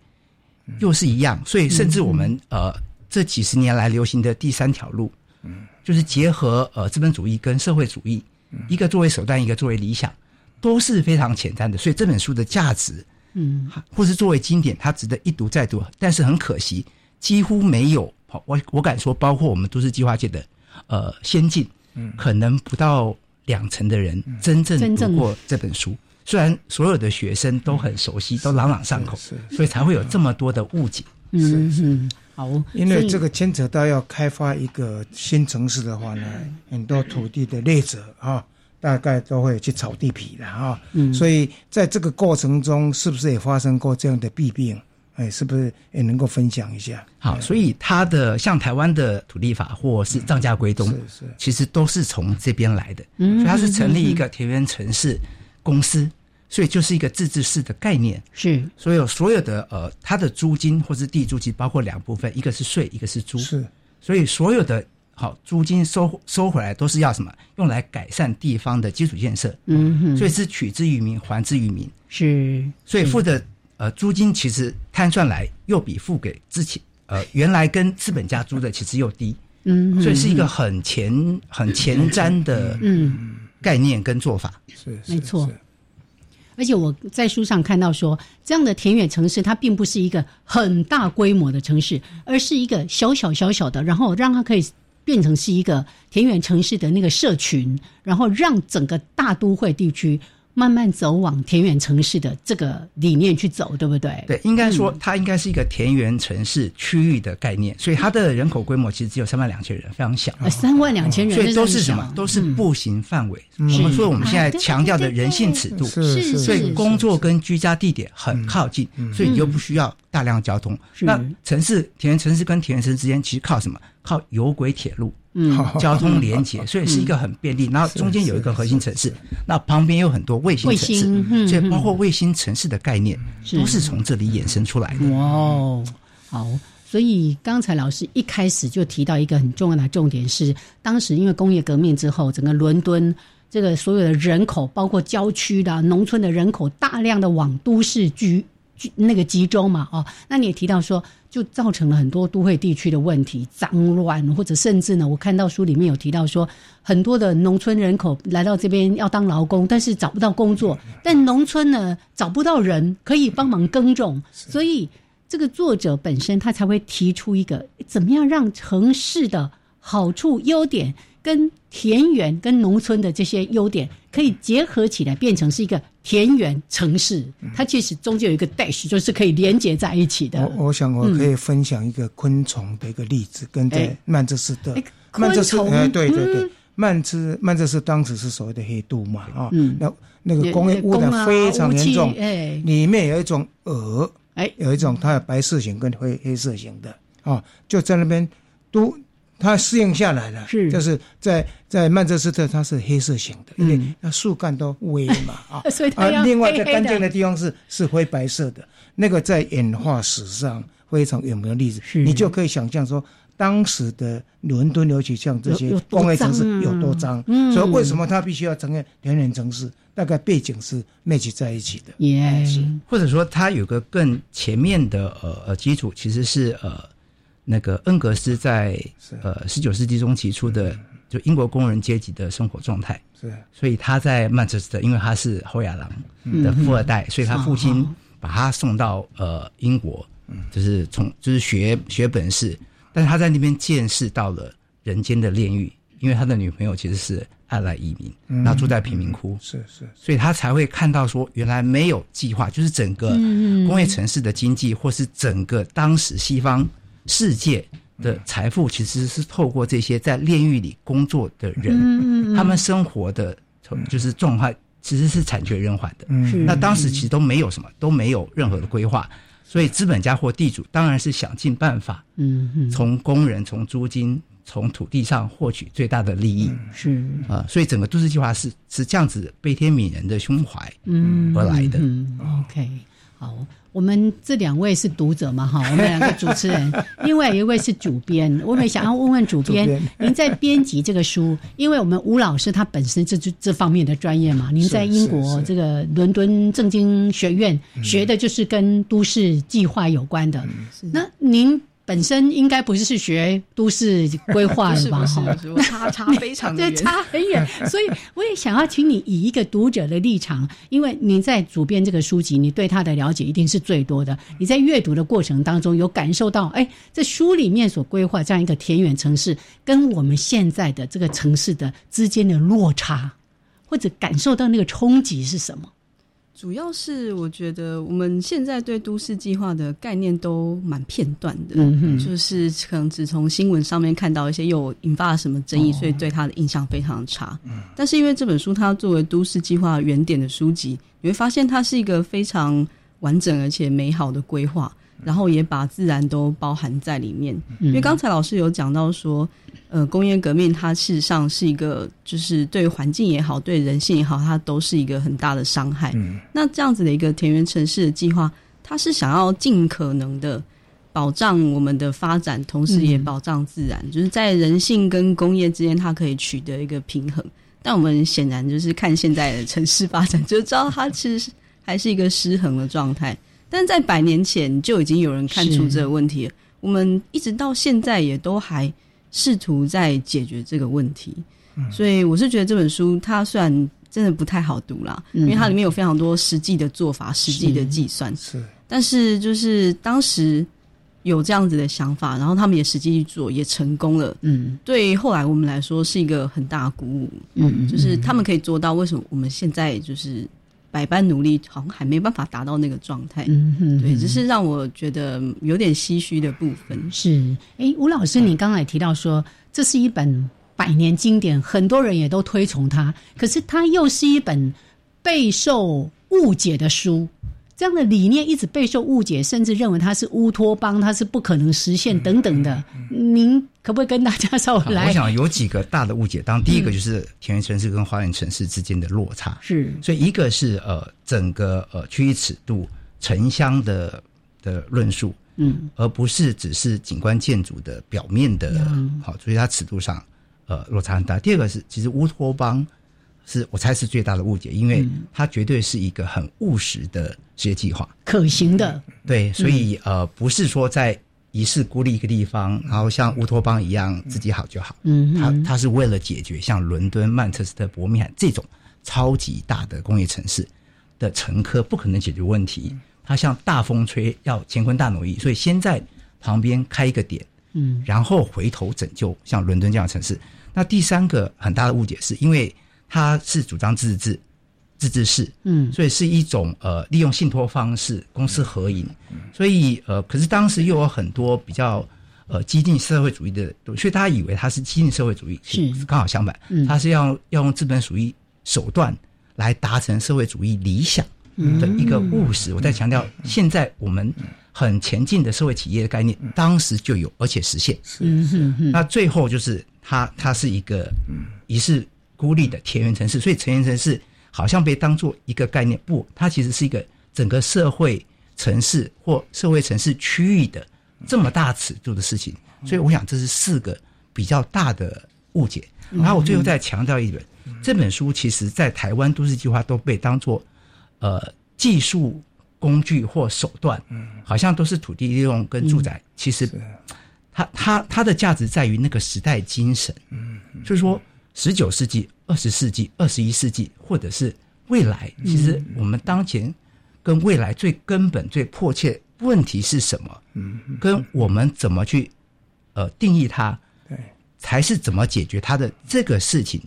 又是一样，所以甚至我们、嗯、呃这几十年来流行的第三条路、嗯、就是结合呃资本主义跟社会主义、嗯、一个作为手段，一个作为理想，都是非常简单的，所以这本书的价值，嗯，或是作为经典，它值得一读再读。但是很可惜，几乎没有，我我敢说，包括我们都市计划界的呃先进，嗯，可能不到两成的人真正读过这本书。虽然所有的学生都很熟悉，嗯、都朗朗上口，所以才会有这么多的误解。嗯嗯，好，因为这个牵扯到要开发一个新城市的话呢，很多土地的猎者啊。大概都会去炒地皮了哈、嗯，所以在这个过程中，是不是也发生过这样的弊病？哎，是不是也能够分享一下？好，所以它的像台湾的土地法或是涨价归东、嗯，其实都是从这边来的。嗯、所以它是成立一个田园城市公司、嗯，所以就是一个自治市的概念。是，所有所有的呃，它的租金或是地租金包括两部分，一个是税，一个是租。是，所以所有的。好，租金收收回来都是要什么？用来改善地方的基础建设。嗯哼，所以是取之于民，还之于民。是，所以付的呃租金其实摊算来又比付给之前呃原来跟资本家租的其实又低。嗯，所以是一个很前很前瞻的嗯概念跟做法。嗯、是，没错。而且我在书上看到说，这样的田园城市它并不是一个很大规模的城市，而是一个小小小小的，然后让它可以。变成是一个田园城市的那个社群，然后让整个大都会地区慢慢走往田园城市的这个理念去走，对不对？对，应该说它应该是一个田园城市区域的概念，所以它的人口规模其实只有三万两千人，非常小。三万两千人，所以都是什么？都是步行范围。嗯、我们说我们现在强调的人性尺度，是，所以工作跟居家地点很靠近，嗯、所以你就不需要大量交通。那城市田园城市跟田园城市之间其实靠什么？靠有轨铁路、嗯、交通连结、嗯、所以是一个很便利、嗯、然后中间有一个核心城市，那旁边有很多卫星城市、嗯、所以包括卫星城市的概念、嗯、都是从这里衍生出来的。哇、哦、好，所以刚才老师一开始就提到一个很重要的重点是，当时因为工业革命之后，整个伦敦这个所有的人口包括郊区的、啊、农村的人口大量的往都市居那个集中嘛，哦，那你也提到说，就造成了很多都会地区的问题，脏乱，或者甚至呢，我看到书里面有提到说，很多的农村人口来到这边要当劳工，但是找不到工作，但农村呢找不到人可以帮忙耕种，所以这个作者本身他才会提出一个怎么样让城市的好处优点跟田园跟农村的这些优点可以结合起来，变成是一个田园城市，它其实中间有一个 dash 就是可以连接在一起的。 我, 我想我可以分享一个昆虫的一个例子、嗯、跟在曼彻斯特、欸、曼彻斯特、欸、对对对、嗯曼彻曼彻斯当时是所谓的黑度嘛，啊、嗯，那那个工业污染非常严重、欸，里面有一种蛾，哎、欸，有一种它有白色型跟黑黑色型的，啊，就在那边都它适应下来了，是，就是在在曼彻斯特它是黑色型的，嗯、因为它树干都微嘛，啊，所以它黑黑、啊、另外在干净的地方是是灰白色的，那个在演化史上非常有名的例子，你就可以想象说。当时的伦敦，尤其像这些工业城市有多脏、啊嗯，所以为什么它必须要成为田园城市？大概背景是 match 在一起的，也、yeah. 或者说它有个更前面的呃基础，其实是呃那个恩格斯在呃十九世纪中期出的，就英国工人阶级的生活状态。是，所以他在曼彻斯特，因为他是侯亚郎的富二代，嗯、所以他父亲把他送到呃英国，就是从就是学学本事。但是他在那边见识到了人间的炼狱，因为他的女朋友其实是爱尔兰移民、嗯，然后住在贫民窟，是是，所以他才会看到说，原来没有计划，就是整个工业城市的经济，嗯、或是整个当时西方世界的财富，其实是透过这些在炼狱里工作的人，嗯、他们生活的就是状态其实是惨绝人寰的、嗯。那当时其实都没有什么，都没有任何的规划。所以资本家或地主当然是想尽办法，嗯，从工人、从租金、从土地上获取最大的利益，是啊、呃，所以整个都市计划是是这样子悲天悯人的胸怀嗯而来的。嗯嗯、OK， 好，我们这两位是读者嘛，哈，我们两个主持人，另外一位是主编，我们想要问问主编，主编您在编辑这个书，因为我们吴老师他本身这这方面的专业嘛，您在英国这个伦敦政经学院学的就是跟都市计划有关的，嗯、那您。本身应该不是学都市规划的吧？不是不是，我差差非常远，差很远。所以我也想要请你以一个读者的立场，因为你在主编这个书籍，你对他的了解一定是最多的。你在阅读的过程当中有感受到，哎，这书里面所规划这样一个田园城市，跟我们现在的这个城市的之间的落差，或者感受到那个冲击是什么？主要是我觉得我们现在对都市计划的概念都蛮片段的、嗯、就是可能只从新闻上面看到一些又引发了什么争议、哦、所以对它的印象非常差、嗯、但是因为这本书它作为都市计划原点的书籍，你会发现它是一个非常完整而且美好的规划，然后也把自然都包含在里面、嗯、因为刚才老师有讲到说呃，工业革命它事实上是一个就是对环境也好对人性也好它都是一个很大的伤害、嗯、那这样子的一个田园城市的计划，它是想要尽可能的保障我们的发展，同时也保障自然、嗯、就是在人性跟工业之间它可以取得一个平衡，但我们显然就是看现在的城市发展就知道它其实还是一个失衡的状态，但在百年前就已经有人看出这个问题了，我们一直到现在也都还试图在解决这个问题、嗯、所以我是觉得这本书它虽然真的不太好读啦、嗯、因为它里面有非常多实际的做法实际的计算，是是，但是就是当时有这样子的想法，然后他们也实际去做也成功了，嗯，对后来我们来说是一个很大的鼓舞，嗯，就是他们可以做到为什么我们现在就是百般努力好像还没办法达到那个状态、嗯嗯、对，只是让我觉得有点唏嘘的部分是。诶，吴老师你刚才提到说这是一本百年经典，很多人也都推崇它，可是它又是一本备受误解的书，这样的理念一直备受误解，甚至认为它是乌托邦，它是不可能实现等等的、嗯嗯、您可不可以跟大家稍微来？我想有几个大的误解，当然第一个就是田园城市跟花园城市之间的落差，是，所以一个是呃整个呃区域尺度城乡的的论述，嗯，而不是只是景观建筑的表面的，好、嗯，所以它尺度上呃落差很大。第二个是其实乌托邦是我猜是最大的误解，因为它绝对是一个很务实的实业计划，可行的，对，所以、嗯、呃不是说在。一是孤立一个地方，然后像乌托邦一样自己好就好。嗯，它它是为了解决像伦敦、曼彻斯特、伯明翰这种超级大的工业城市的城科不可能解决问题。它像大风吹，要乾坤大挪移，所以先在旁边开一个点，嗯，然后回头拯救像伦敦这样的城市。那第三个很大的误解是因为它是主张自治制自治市，嗯，所以是一种呃利用信托方式公私合营，所以呃可是当时又有很多比较呃激进社会主义的，所以大家以为它是激进社会主义，是刚好相反，嗯，它是要要用资本主义手段来达成社会主义理想的一个务实。嗯，我在强调，现在我们很前进的社会企业的概念，当时就有而且实现。是是是。那最后就是它它是一个一世孤立的田园城市，所以田园城市好像被当作一个概念，不，它其实是一个整个社会城市或社会城市区域的这么大尺度的事情，所以我想这是四个比较大的误解。然后我最后再强调一本，这本书其实在台湾都市计划都被当作呃技术工具或手段，好像都是土地利用跟住宅，其实它它它的价值在于那个时代精神，就是说十九世纪、二十世纪、二十一世纪，或者是未来，其实我们当前跟未来最根本最迫切问题是什么，跟我们怎么去呃定义它，才是怎么解决它的这个事情，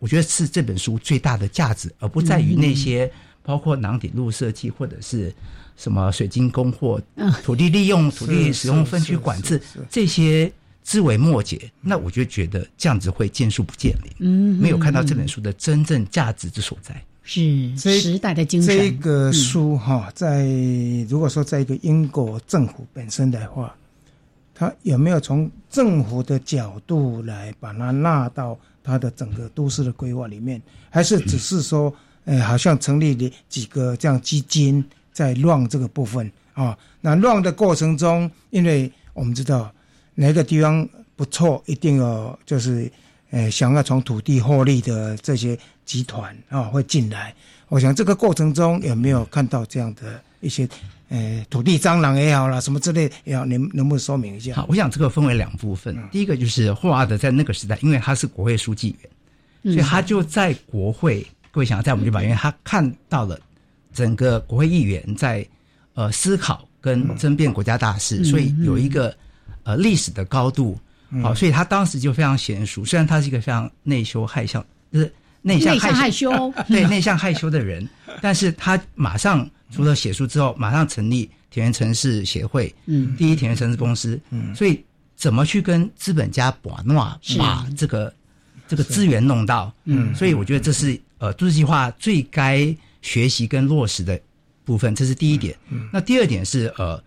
我觉得是这本书最大的价值，而不在于那些包括囊顶路设计或者是什么水晶宫或土地利用、土地使用分区管制这些枝微末节，那我就觉得这样子会见树不见林，嗯，没有看到这本书的真正价值之所在。是时代的精神。这个书哈，嗯，在如果说在一个英国政府本身的话，它有没有从政府的角度来把它纳到它的整个都市的规划里面，还是只是说，呃，好像成立了几个这样基金在run这个部分啊？那run的过程中，因为我们知道，哪个地方不错，一定有就是，呃，想要从土地获利的这些集团啊，会进来。我想这个过程中有没有看到这样的一些，呃，土地蟑螂也好啦，什么之类也好，能能不能说明一下？好，我想这个分为两部分。嗯，第一个就是霍华德在那个时代，因为他是国会书记员，所以他就在国会，嗯，各位想在我们立法院，他看到了整个国会议员在呃思考跟争辩国家大事，嗯，所以有一个。呃，历史的高度，好，哦，所以他当时就非常娴熟。虽然他是一个非常内羞害羞，就是内向害羞，内向害羞对内向害羞的人，但是他马上除了写书之后，马上成立田园城市协会，嗯，第一田园城市公司，嗯，所以怎么去跟资本家把诺把这个这个资源弄到，嗯，所以我觉得这是呃都市计划最该学习跟落实的部分，这是第一点。嗯嗯，那第二点是呃。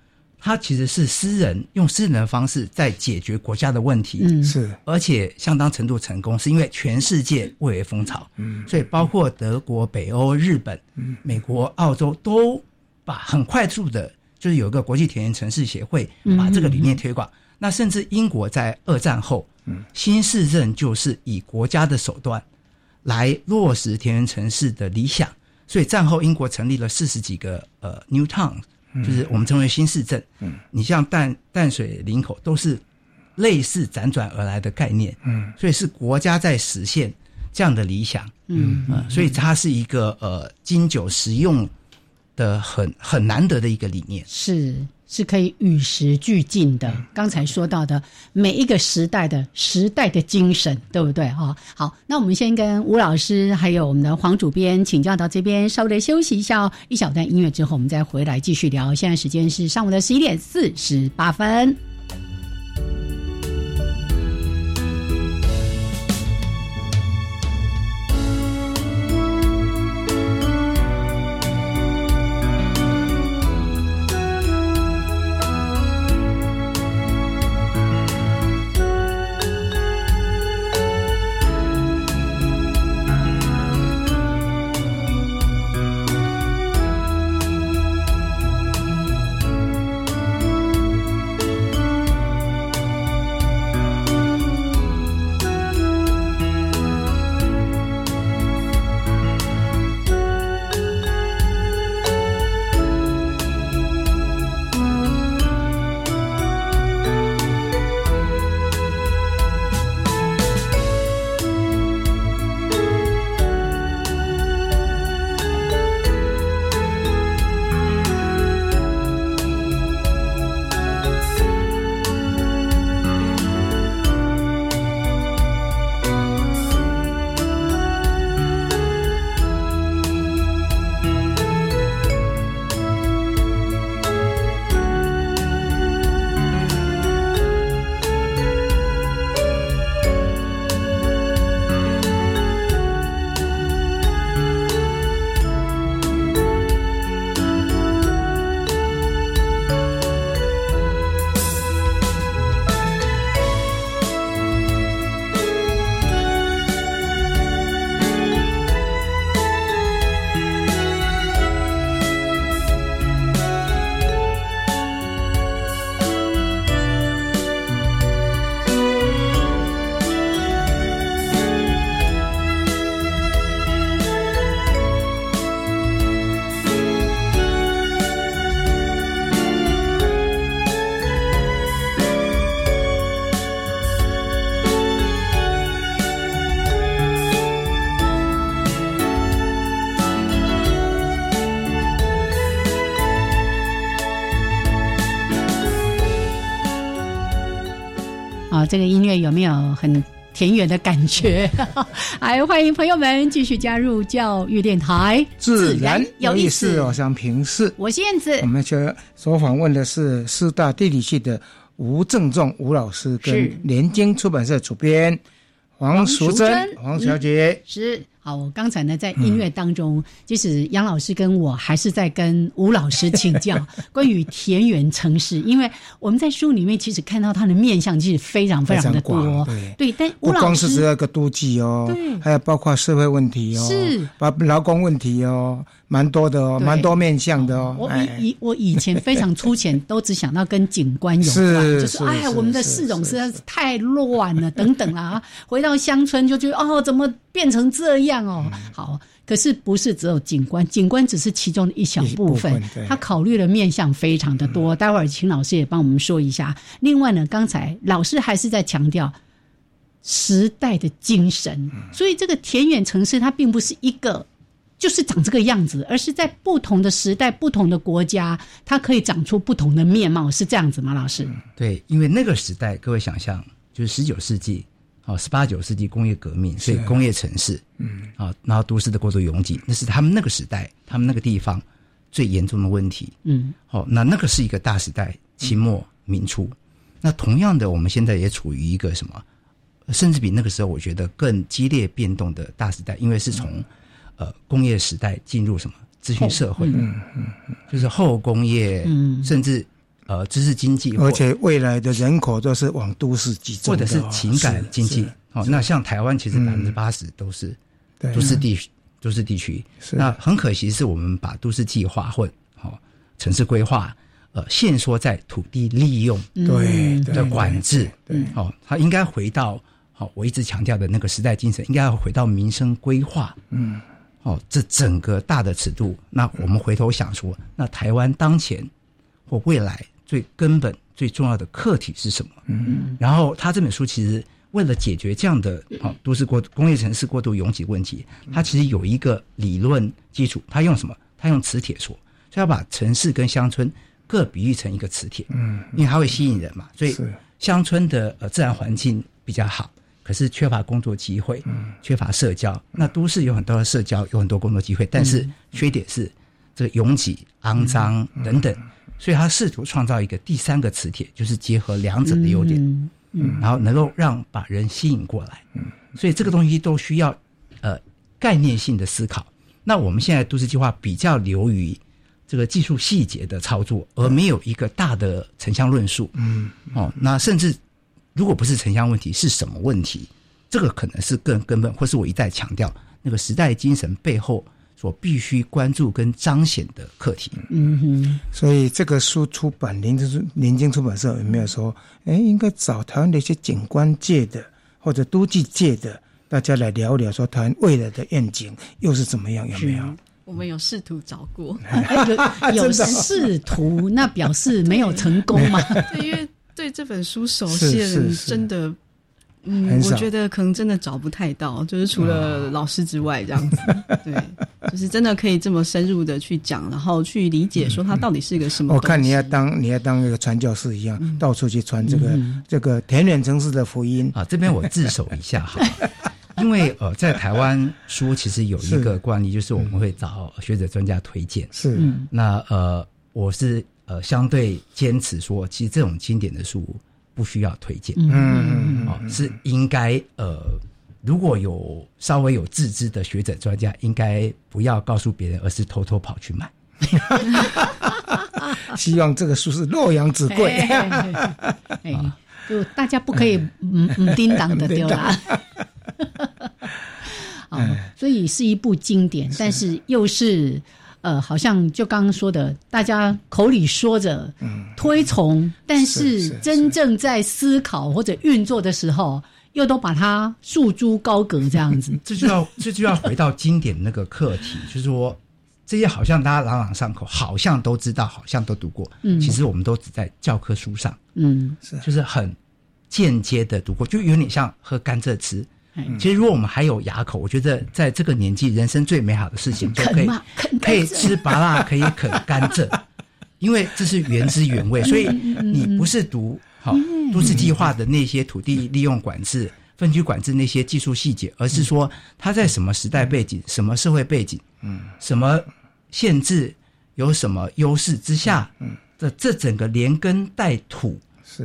他其实是私人用私人的方式在解决国家的问题，嗯，是，而且相当程度成功，是因为全世界蔚为风潮，嗯，所以包括德国、北欧、日本、嗯、美国、澳洲都把很快速的，就是有一个国际田园城市协会把这个理念推广。嗯，那甚至英国在二战后，嗯，新市政就是以国家的手段来落实田园城市的理想，所以战后英国成立了四十几个呃 new town。就是我们称为新市政，嗯，你像淡淡水、林口都是类似辗转而来的概念，嗯，所以是国家在实现这样的理想，嗯，呃、所以它是一个呃经久实用的很很难得的一个理念，是是可以与时俱进的。刚才说到的每一个时代的时代的精神，对不对哈？好，那我们先跟吴老师还有我们的黄主编请教到这边，稍微的休息一下哦，一小段音乐之后我们再回来继续聊。现在时间是上午的十一点四十八分。道这个音乐有没有很田园的感觉。哎，欢迎朋友们继续加入教育电台，自然有意思。我想平视，我是燕子。我们所访问的是师大地理系的吴正仲吴老师，跟联经出版社主编黄淑珍黄小姐。嗯、是。好，我刚才呢在音乐当中，嗯、即使杨老师跟我还是在跟吴老师请教关于田园城市，因为我们在书里面其实看到它的面向其实非常非常的多，对，但吴老师不光是只有一个都计哦，对，还有包括社会问题哦，是，劳工问题哦，蛮多的哦，蛮多面向的哦。我以我以前非常粗浅，都只想到跟景观有关，是就是哎，我们的市容实在是太乱了，等等啦、啊，回到乡村就觉得哦，怎么变成这样？哦，好，可是不是只有景观，景观只是其中的一小部分，他考虑的面向非常的多。嗯、待会儿请老师也帮我们说一下。另外呢，刚才老师还是在强调时代的精神，所以这个田园城市它并不是一个就是长这个样子，而是在不同的时代、不同的国家，它可以长出不同的面貌，是这样子吗？老师？对，因为那个时代，各位想象就是十九世纪。哦，十八九世纪工业革命，所以工业城市，嗯，啊，然后都市的过度拥挤，那是他们那个时代，他们那个地方最严重的问题，嗯，哦，那那个是一个大时代，清末民初，嗯、那同样的，我们现在也处于一个什么，甚至比那个时候我觉得更激烈变动的大时代，因为是从、嗯、呃工业时代进入什么资讯社会，嗯嗯，就是后工业，嗯，甚至。呃，知识经济，而且未来的人口都是往都市集中的，或者是情感经济。哦，那像台湾其实百分之八十都是都市地区，都市地区。那很可惜是我们把都市计划或哦城市规划，呃，限缩在土地利用对的管制。对，哦，它应该回到哦，我一直强调的那个时代精神，应该要回到民生规划。嗯，哦，这整个大的尺度，那我们回头想说，那台湾当前或未来。最根本最重要的课题是什么？嗯，然后他这本书其实为了解决这样的哦都市过工业城市过度拥挤问题，他其实有一个理论基础，他用什么？他用磁铁说，所以要把城市跟乡村各比喻成一个磁铁，嗯，因为它会吸引人嘛，所以乡村的呃自然环境比较好，可是缺乏工作机会，嗯，缺乏社交。那都市有很多的社交，有很多工作机会，但是缺点是这个拥挤、肮脏等等。所以他试图创造一个第三个磁铁，就是结合两者的优点，嗯嗯、然后能够让把人吸引过来。嗯、所以这个东西都需要呃概念性的思考。那我们现在都市计划比较流于这个技术细节的操作，而没有一个大的城乡论述。嗯，哦，那甚至如果不是城乡问题，是什么问题？这个可能是更根本，或是我一再强调那个时代精神背后。所必须关注跟彰显的课题。嗯哼，所以这个书出版，联经出版社有没有说，哎、欸，应该找台湾的一些景观界的或者都计界的，大家来聊聊，说台湾未来的愿景又是怎么样？有没有？我们有试图找过，有试图，那表示没有成功嘛？对，因为对这本书熟悉的人真的。嗯，我觉得可能真的找不太到，就是除了老师之外这样子。对，就是真的可以这么深入的去讲，然后去理解说它到底是一个什么东西。我看你要当你要当一个传教士一样，嗯、到处去传这个、嗯、这个田园城市的福音啊。这边我自首一下哈，因为呃，在台湾书其实有一个惯例，就是我们会找学者专家推荐。是，嗯、那呃，我是呃相对坚持说，其实这种经典的书。不需要推荐，嗯，哦，是应该呃，如果有稍微有自知的学者专家，应该不要告诉别人，而是偷偷跑去买。希望这个书是洛阳纸贵，就大家不可以嗯嗯叮当的丢啦。好，所以是一部经典，但是又是。呃，好像就刚刚说的，大家口里说着、嗯、推崇，但是真正在思考或者运作的时候，又都把它束之高阁这样子。这就要这就要回到经典那个课题，就是说这些好像大家朗朗上口，好像都知道，好像都读过，嗯、其实我们都只在教科书上，嗯，就是很间接的读过，就有点像喝甘蔗汁。其实如果我们还有牙口，我觉得在这个年纪人生最美好的事情就可以可以吃芭辣，可以啃甘蔗，因为这是原汁原味，所以你不是读好，都市计划的那些土地利用管制、分区管制那些技术细节，而是说它在什么时代背景、什么社会背景、什么限制、有什么优势之下的这整个连根带土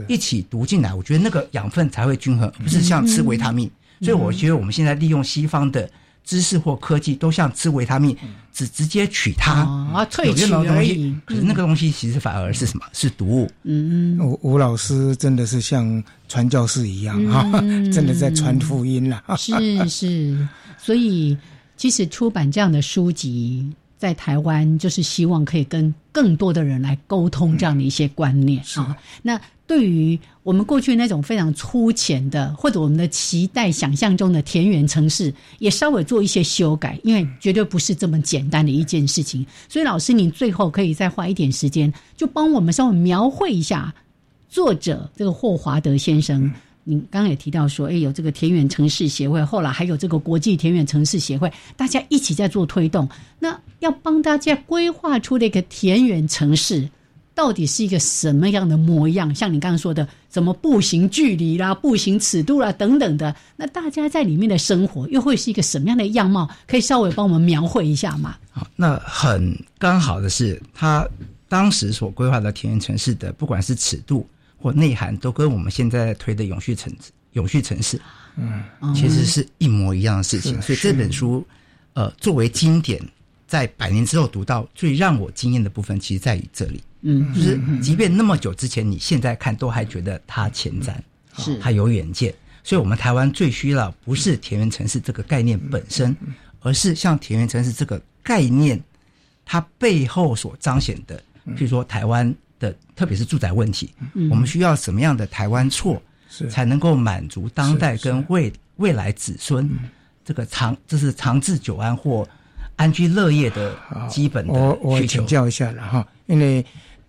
一起读进来，我觉得那个养分才会均衡，而不是像吃维他命。所以我觉得我们现在利用西方的知识或科技都像吃维他命，只直接取它、哦、有用的东西、嗯、可是那个东西其实反而是什么？是毒物。嗯，吴吴老师真的是像传教士一样、嗯、真的在传福音了。是是，所以即使出版这样的书籍在台湾，就是希望可以跟更多的人来沟通这样的一些观念、嗯、啊。那对于我们过去那种非常粗浅的，或者我们的期待想象中的田园城市，也稍微做一些修改，因为绝对不是这么简单的一件事情。所以老师你最后可以再花一点时间，就帮我们稍微描绘一下作者这个霍华德先生、嗯，你刚刚也提到说，哎，有这个田园城市协会，后来还有这个国际田园城市协会，大家一起在做推动。那要帮大家规划出的一个田园城市，到底是一个什么样的模样？像你刚刚说的，什么步行距离啦、步行尺度啦等等的，那大家在里面的生活又会是一个什么样的样貌？可以稍微帮我们描绘一下吗？好，那很刚好的是，他当时所规划的田园城市的，不管是尺度或内涵，都跟我们现在推的永续城市、永续城市，嗯，其实是一模一样的事情。所以这本书，呃，作为经典，在百年之后读到最让我惊艳的部分，其实在于这里。嗯，就是即便那么久之前，你现在看都还觉得它前瞻，是它有远见。所以我们台湾最需要不是田园城市这个概念本身，而是像田园城市这个概念，它背后所彰显的，譬如说台湾的，特别是住宅问题、嗯、我们需要什么样的台湾措才能够满足当代跟 未, 未来子孙这个长这是长治久安或安居乐业的基本的需求。我我请教一下了哈，因为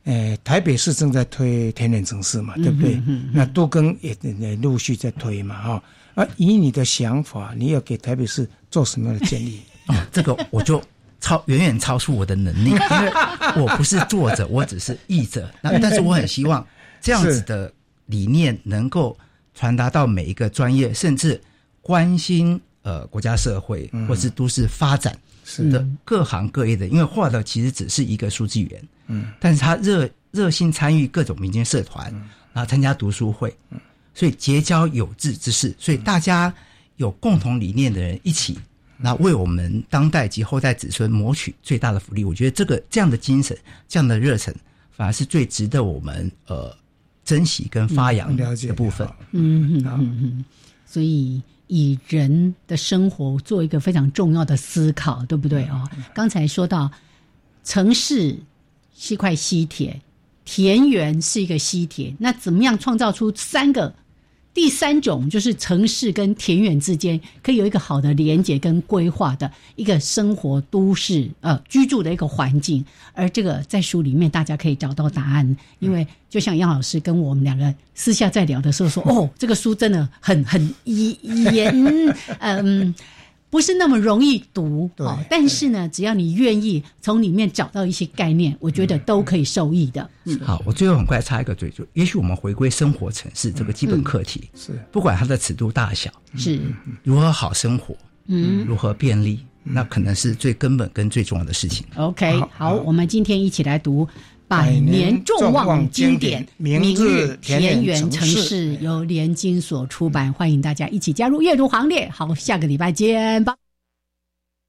呃台北市正在推田园城市嘛，对不对？嗯、哼哼，那都更也陆续在推嘛哈。啊，以你的想法，你要给台北市做什么样的建议？哦，这个我就超远远超出我的能力，因为我不是作者，我只是译者。那但是我很希望这样子的理念能够传达到每一个专业，甚至关心呃国家社会或是都市发展的各行各业的。因为霍华德其实只是一个书记员，嗯，但是他热热心参与各种民间社团，然后参加读书会，所以结交有志之士，所以大家有共同理念的人一起，那为我们当代及后代子孙谋取最大的福利。我觉得这个这样的精神、这样的热忱，反而是最值得我们呃珍惜跟发扬的部分。嗯嗯 嗯, 嗯，所以以人的生活做一个非常重要的思考，对不对啊、哦？刚才说到城市是一块西铁，田园是一个西铁，那怎么样创造出三个？第三种就是城市跟田园之间可以有一个好的连结跟规划的一个生活都市呃居住的一个环境，而这个在书里面大家可以找到答案。因为就像杨老师跟我们两个私下在聊的时候说，哦，这个书真的很很严嗯，不是那么容易读、哦、但是呢，只要你愿意从里面找到一些概念，我觉得都可以受益的。嗯、好，我最后很快插一个嘴，也许我们回归生活城市这个基本课题、嗯、是不管它的尺度大小，是如何好生活，嗯，如何便利、嗯，那可能是最根本跟最重要的事情。OK， 好，好，我们今天一起来读《百年众望经典》，明日田园城市，由联经所出版，欢迎大家一起加入阅读行列。好，下个礼拜见吧。